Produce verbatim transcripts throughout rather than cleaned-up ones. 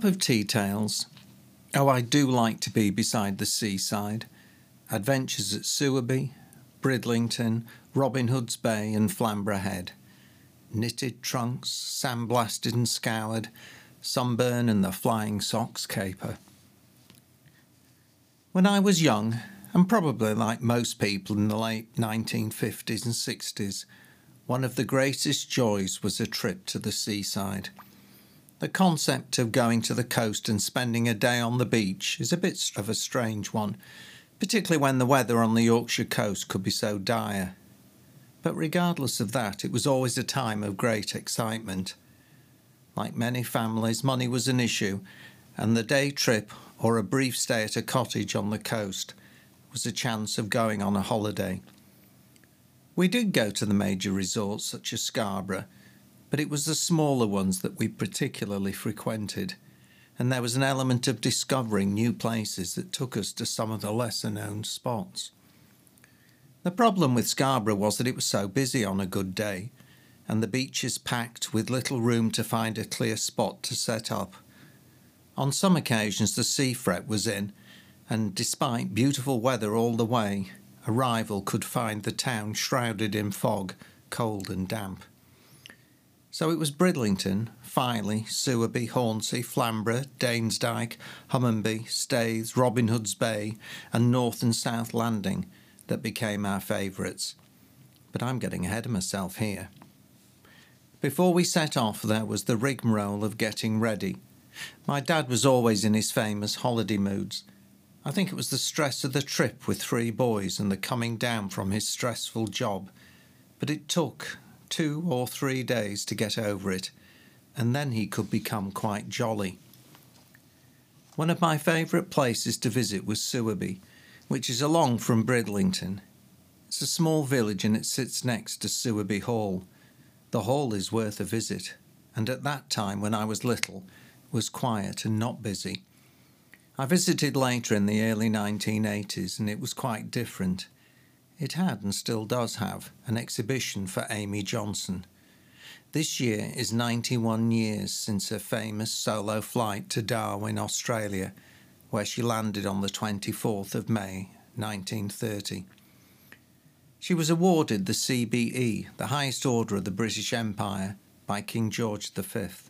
cup of tea tales. Oh, I do like to be beside the seaside. Adventures at Sewerby, Bridlington, Robin Hood's Bay and Flamborough Head. Knitted trunks, sandblasted and scoured, sunburn and the flying socks caper. When I was young, and probably like most people in the late nineteen fifties and sixties, one of the greatest joys was a trip to the seaside. The concept of going to the coast and spending a day on the beach is a bit of a strange one, particularly when the weather on the Yorkshire coast could be so dire. But regardless of that, it was always a time of great excitement. Like many families, money was an issue, and the day trip or a brief stay at a cottage on the coast was a chance of going on a holiday. We did go to the major resorts such as Scarborough, but it was the smaller ones that we particularly frequented, and there was an element of discovering new places that took us to some of the lesser-known spots. The problem with Scarborough was that it was so busy on a good day, and the beaches packed with little room to find a clear spot to set up. On some occasions the sea fret was in, and despite beautiful weather all the way, a rival could find the town shrouded in fog, cold and damp. So it was Bridlington, Filey, Sewerby, Hornsea, Flamborough, Danesdyke, Hunmanby, Staithes, Robin Hood's Bay and North and South Landing that became our favourites. But I'm getting ahead of myself here. Before we set off, there was the rigmarole of getting ready. My dad was always in his famous holiday moods. I think it was the stress of the trip with three boys and the coming down from his stressful job, but it took two or three days to get over it, and then he could become quite jolly. One of my favourite places to visit was Sewerby, which is along from Bridlington. It's a small village and it sits next to Sewerby Hall. The hall is worth a visit, and at that time when I was little, it was quiet and not busy. I visited later in the early nineteen eighties and it was quite different. It had, and still does have, an exhibition for Amy Johnson. This year is ninety-one years since her famous solo flight to Darwin, Australia, where she landed on the twenty-fourth of May nineteen thirty. She was awarded the C B E, the highest order of the British Empire, by King George the Fifth.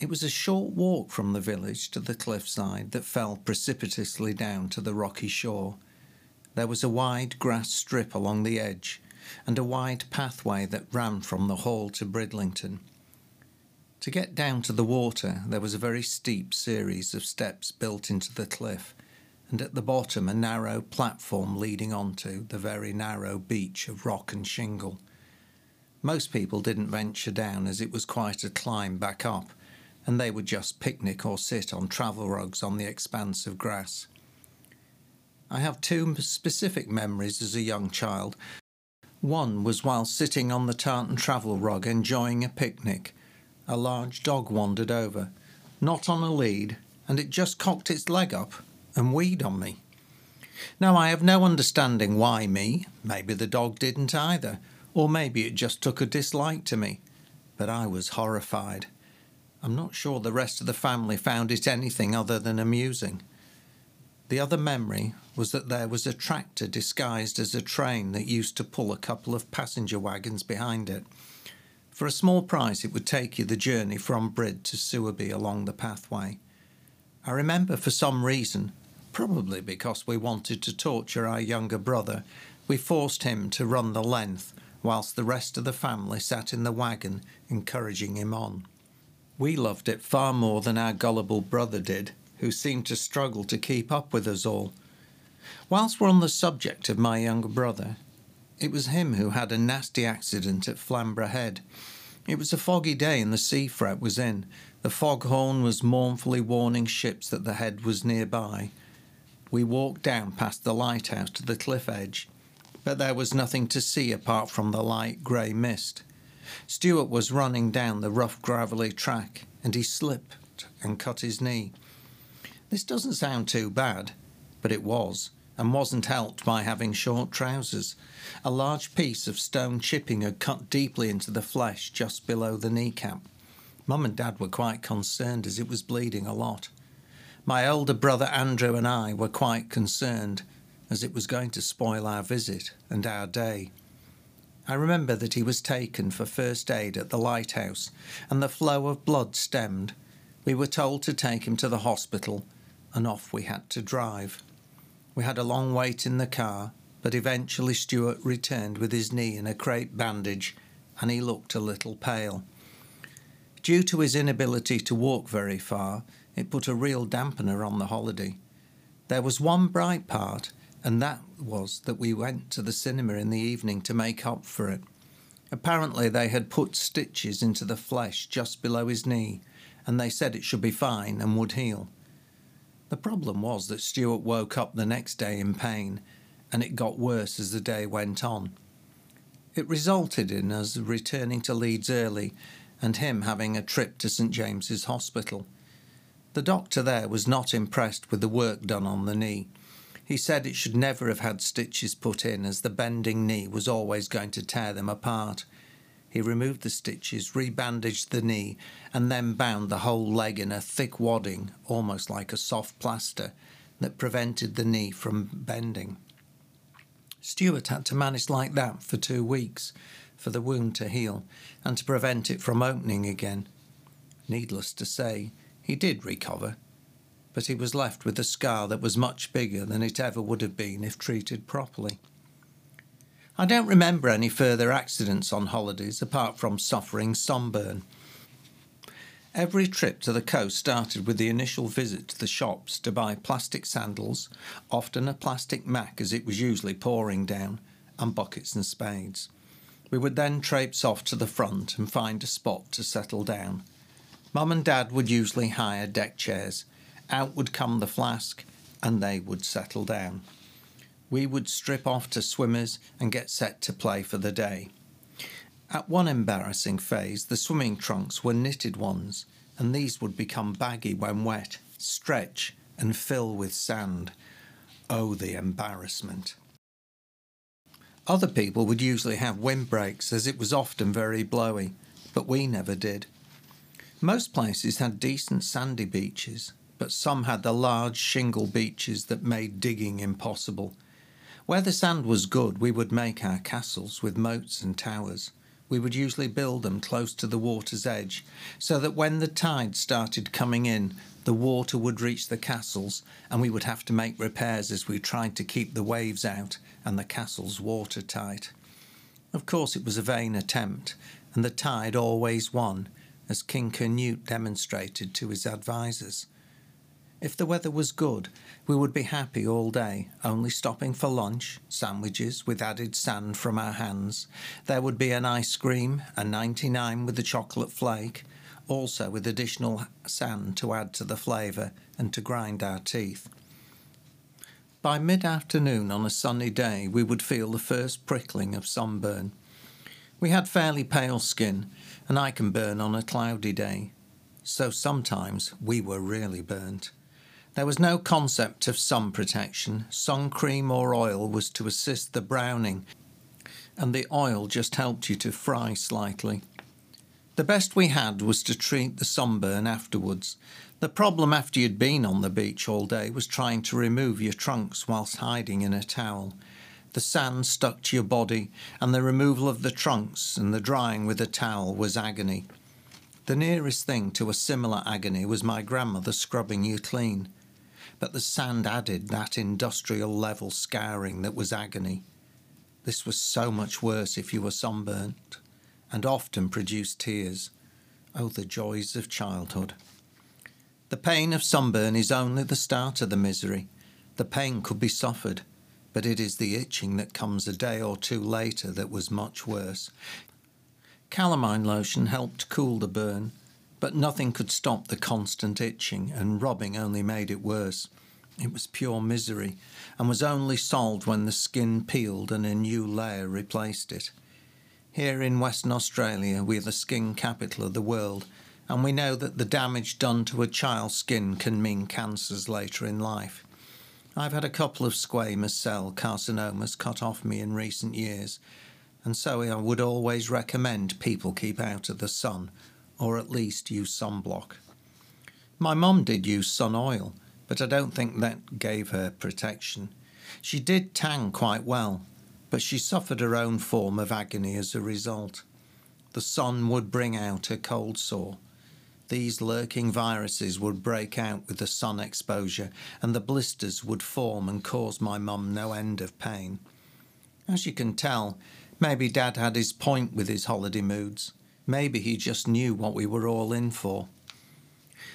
It was a short walk from the village to the cliffside that fell precipitously down to the rocky shore. There was a wide grass strip along the edge and a wide pathway that ran from the hall to Bridlington. To get down to the water, there was a very steep series of steps built into the cliff, and at the bottom a narrow platform leading onto the very narrow beach of rock and shingle. Most people didn't venture down as it was quite a climb back up, and they would just picnic or sit on travel rugs on the expanse of grass. I have two specific memories as a young child. One was while sitting on the tartan travel rug enjoying a picnic. A large dog wandered over, not on a lead, and it just cocked its leg up and weed on me. Now, I have no understanding why me. Maybe the dog didn't either, or maybe it just took a dislike to me. But I was horrified. I'm not sure the rest of the family found it anything other than amusing. The other memory was that there was a tractor disguised as a train that used to pull a couple of passenger wagons behind it. For a small price, it would take you the journey from Brid to Sewerby along the pathway. I remember for some reason, probably because we wanted to torture our younger brother, we forced him to run the length whilst the rest of the family sat in the wagon encouraging him on. We loved it far more than our gullible brother did, who seemed to struggle to keep up with us all. Whilst we're on the subject of my younger brother, it was him who had a nasty accident at Flamborough Head. It was a foggy day and the sea fret was in. The foghorn was mournfully warning ships that the head was nearby. We walked down past the lighthouse to the cliff edge, but there was nothing to see apart from the light grey mist. Stuart was running down the rough gravelly track and he slipped and cut his knee. This doesn't sound too bad, but it was, and wasn't helped by having short trousers. A large piece of stone chipping had cut deeply into the flesh just below the kneecap. Mum and Dad were quite concerned as it was bleeding a lot. My older brother Andrew and I were quite concerned as it was going to spoil our visit and our day. I remember that he was taken for first aid at the lighthouse and the flow of blood stemmed. We were told to take him to the hospital and off we had to drive. We had a long wait in the car, but eventually Stuart returned with his knee in a crepe bandage and he looked a little pale. Due to his inability to walk very far, it put a real dampener on the holiday. There was one bright part, and that was that we went to the cinema in the evening to make up for it. Apparently they had put stitches into the flesh just below his knee, and they said it should be fine and would heal. The problem was that Stuart woke up the next day in pain, and it got worse as the day went on. It resulted in us returning to Leeds early and him having a trip to St James's Hospital. The doctor there was not impressed with the work done on the knee. He said it should never have had stitches put in as the bending knee was always going to tear them apart. He removed the stitches, rebandaged the knee and then bound the whole leg in a thick wadding, almost like a soft plaster, that prevented the knee from bending. Stuart had to manage like that for two weeks for the wound to heal and to prevent it from opening again. Needless to say, he did recover, but he was left with a scar that was much bigger than it ever would have been if treated properly. I don't remember any further accidents on holidays apart from suffering sunburn. Every trip to the coast started with the initial visit to the shops to buy plastic sandals, often a plastic mac as it was usually pouring down, and buckets and spades. We would then traipse off to the front and find a spot to settle down. Mum and Dad would usually hire deck chairs. Out would come the flask and they would settle down. We would strip off to swimmers and get set to play for the day. At one embarrassing phase, the swimming trunks were knitted ones and these would become baggy when wet, stretch and fill with sand. Oh, the embarrassment. Other people would usually have windbreaks as it was often very blowy, but we never did. Most places had decent sandy beaches, but some had the large shingle beaches that made digging impossible. Where the sand was good, we would make our castles with moats and towers. We would usually build them close to the water's edge, so that when the tide started coming in, the water would reach the castles and we would have to make repairs as we tried to keep the waves out and the castles watertight. Of course, it was a vain attempt, and the tide always won, as King Canute demonstrated to his advisers. If the weather was good, we would be happy all day, only stopping for lunch, sandwiches with added sand from our hands. There would be an ice cream, a ninety-nine with a chocolate flake, also with additional sand to add to the flavour and to grind our teeth. By mid-afternoon on a sunny day, we would feel the first prickling of sunburn. We had fairly pale skin, and I can burn on a cloudy day. So sometimes we were really burnt. There was no concept of sun protection. Sun cream or oil was to assist the browning, and the oil just helped you to fry slightly. The best we had was to treat the sunburn afterwards. The problem after you'd been on the beach all day was trying to remove your trunks whilst hiding in a towel. The sand stuck to your body, and the removal of the trunks and the drying with a towel was agony. The nearest thing to a similar agony was my grandmother scrubbing you clean, but the sand added that industrial level scouring that was agony. This was so much worse if you were sunburnt, and often produced tears. Oh, the joys of childhood. The pain of sunburn is only the start of the misery. The pain could be suffered, but it is the itching that comes a day or two later that was much worse. Calamine lotion helped cool the burn, but nothing could stop the constant itching, and rubbing only made it worse. It was pure misery, and was only solved when the skin peeled and a new layer replaced it. Here in Western Australia, we are the skin capital of the world, and we know that the damage done to a child's skin can mean cancers later in life. I've had a couple of squamous cell carcinomas cut off me in recent years, and so I would always recommend people keep out of the sun or at least use sunblock. My mum did use sun oil, but I don't think that gave her protection. She did tan quite well, but she suffered her own form of agony as a result. The sun would bring out her cold sore. These lurking viruses would break out with the sun exposure, and the blisters would form and cause my mum no end of pain. As you can tell, maybe Dad had his point with his holiday moods. Maybe he just knew what we were all in for.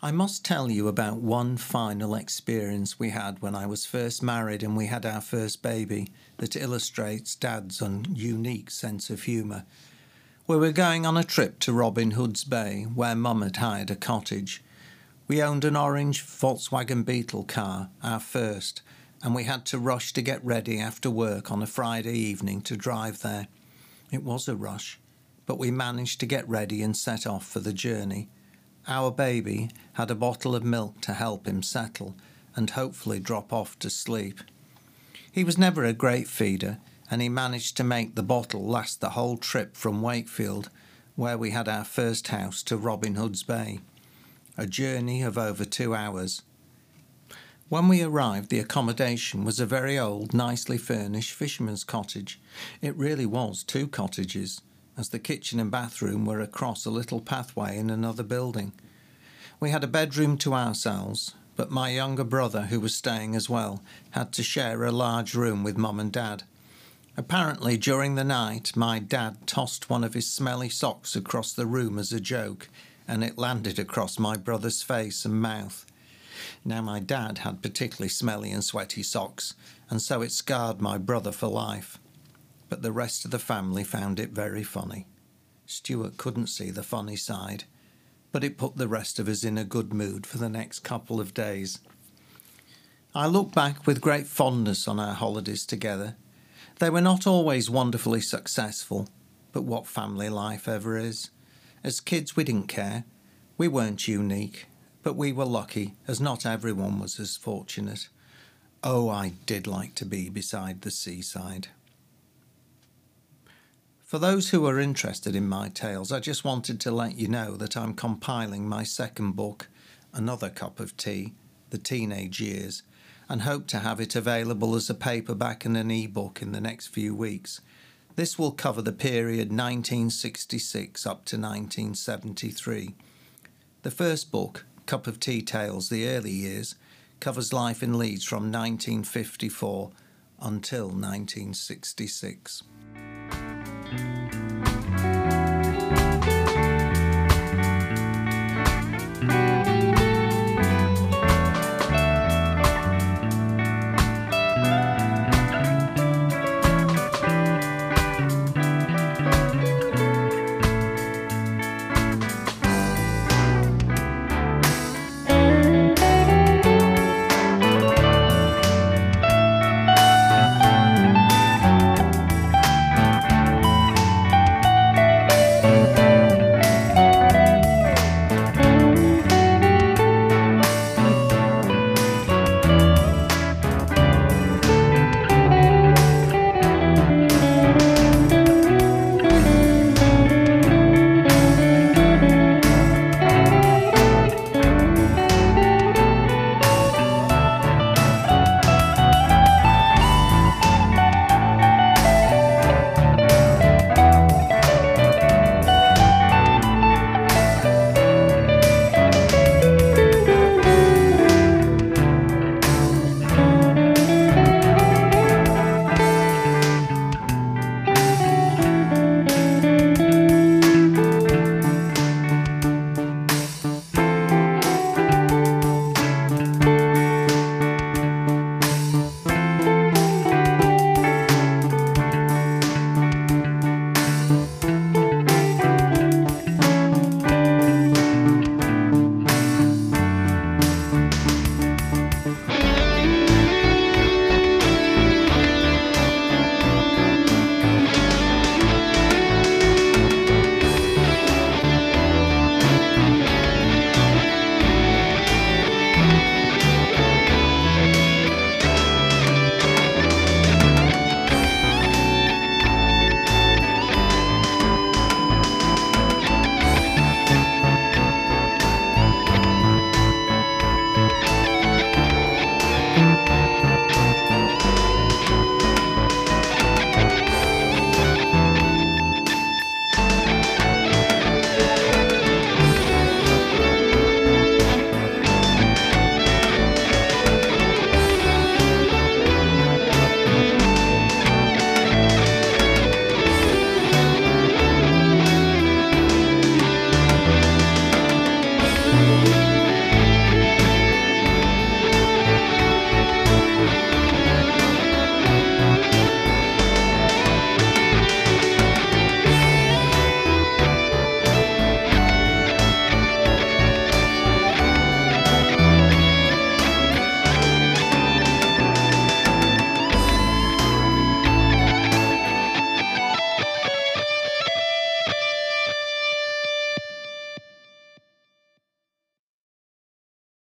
I must tell you about one final experience we had when I was first married and we had our first baby that illustrates Dad's unique sense of humour. We were going on a trip to Robin Hood's Bay, where Mum had hired a cottage. We owned an orange Volkswagen Beetle car, our first, and we had to rush to get ready after work on a Friday evening to drive there. It was a rush, but we managed to get ready and set off for the journey. Our baby had a bottle of milk to help him settle and hopefully drop off to sleep. He was never a great feeder, and he managed to make the bottle last the whole trip from Wakefield, where we had our first house, to Robin Hood's Bay, a journey of over two hours. When we arrived, the accommodation was a very old, nicely furnished fisherman's cottage. It really was two cottages, as the kitchen and bathroom were across a little pathway in another building. We had a bedroom to ourselves, but my younger brother, who was staying as well, had to share a large room with Mum and Dad. Apparently, during the night, my dad tossed one of his smelly socks across the room as a joke, and it landed across my brother's face and mouth. Now, my dad had particularly smelly and sweaty socks, and so it scarred my brother for life. But the rest of the family found it very funny. Stuart couldn't see the funny side, but it put the rest of us in a good mood for the next couple of days. I look back with great fondness on our holidays together. They were not always wonderfully successful, but what family life ever is. As kids, we didn't care. We weren't unique, but we were lucky, as not everyone was as fortunate. Oh, I did like to be beside the seaside. For those who are interested in my tales, I just wanted to let you know that I'm compiling my second book, Another Cup of Tea, The Teenage Years, and hope to have it available as a paperback and an e-book in the next few weeks. This will cover the period nineteen sixty-six up to nineteen seventy-three. The first book, Cup of Tea Tales, The Early Years, covers life in Leeds from nineteen fifty-four until nineteen sixty-six. Thank you.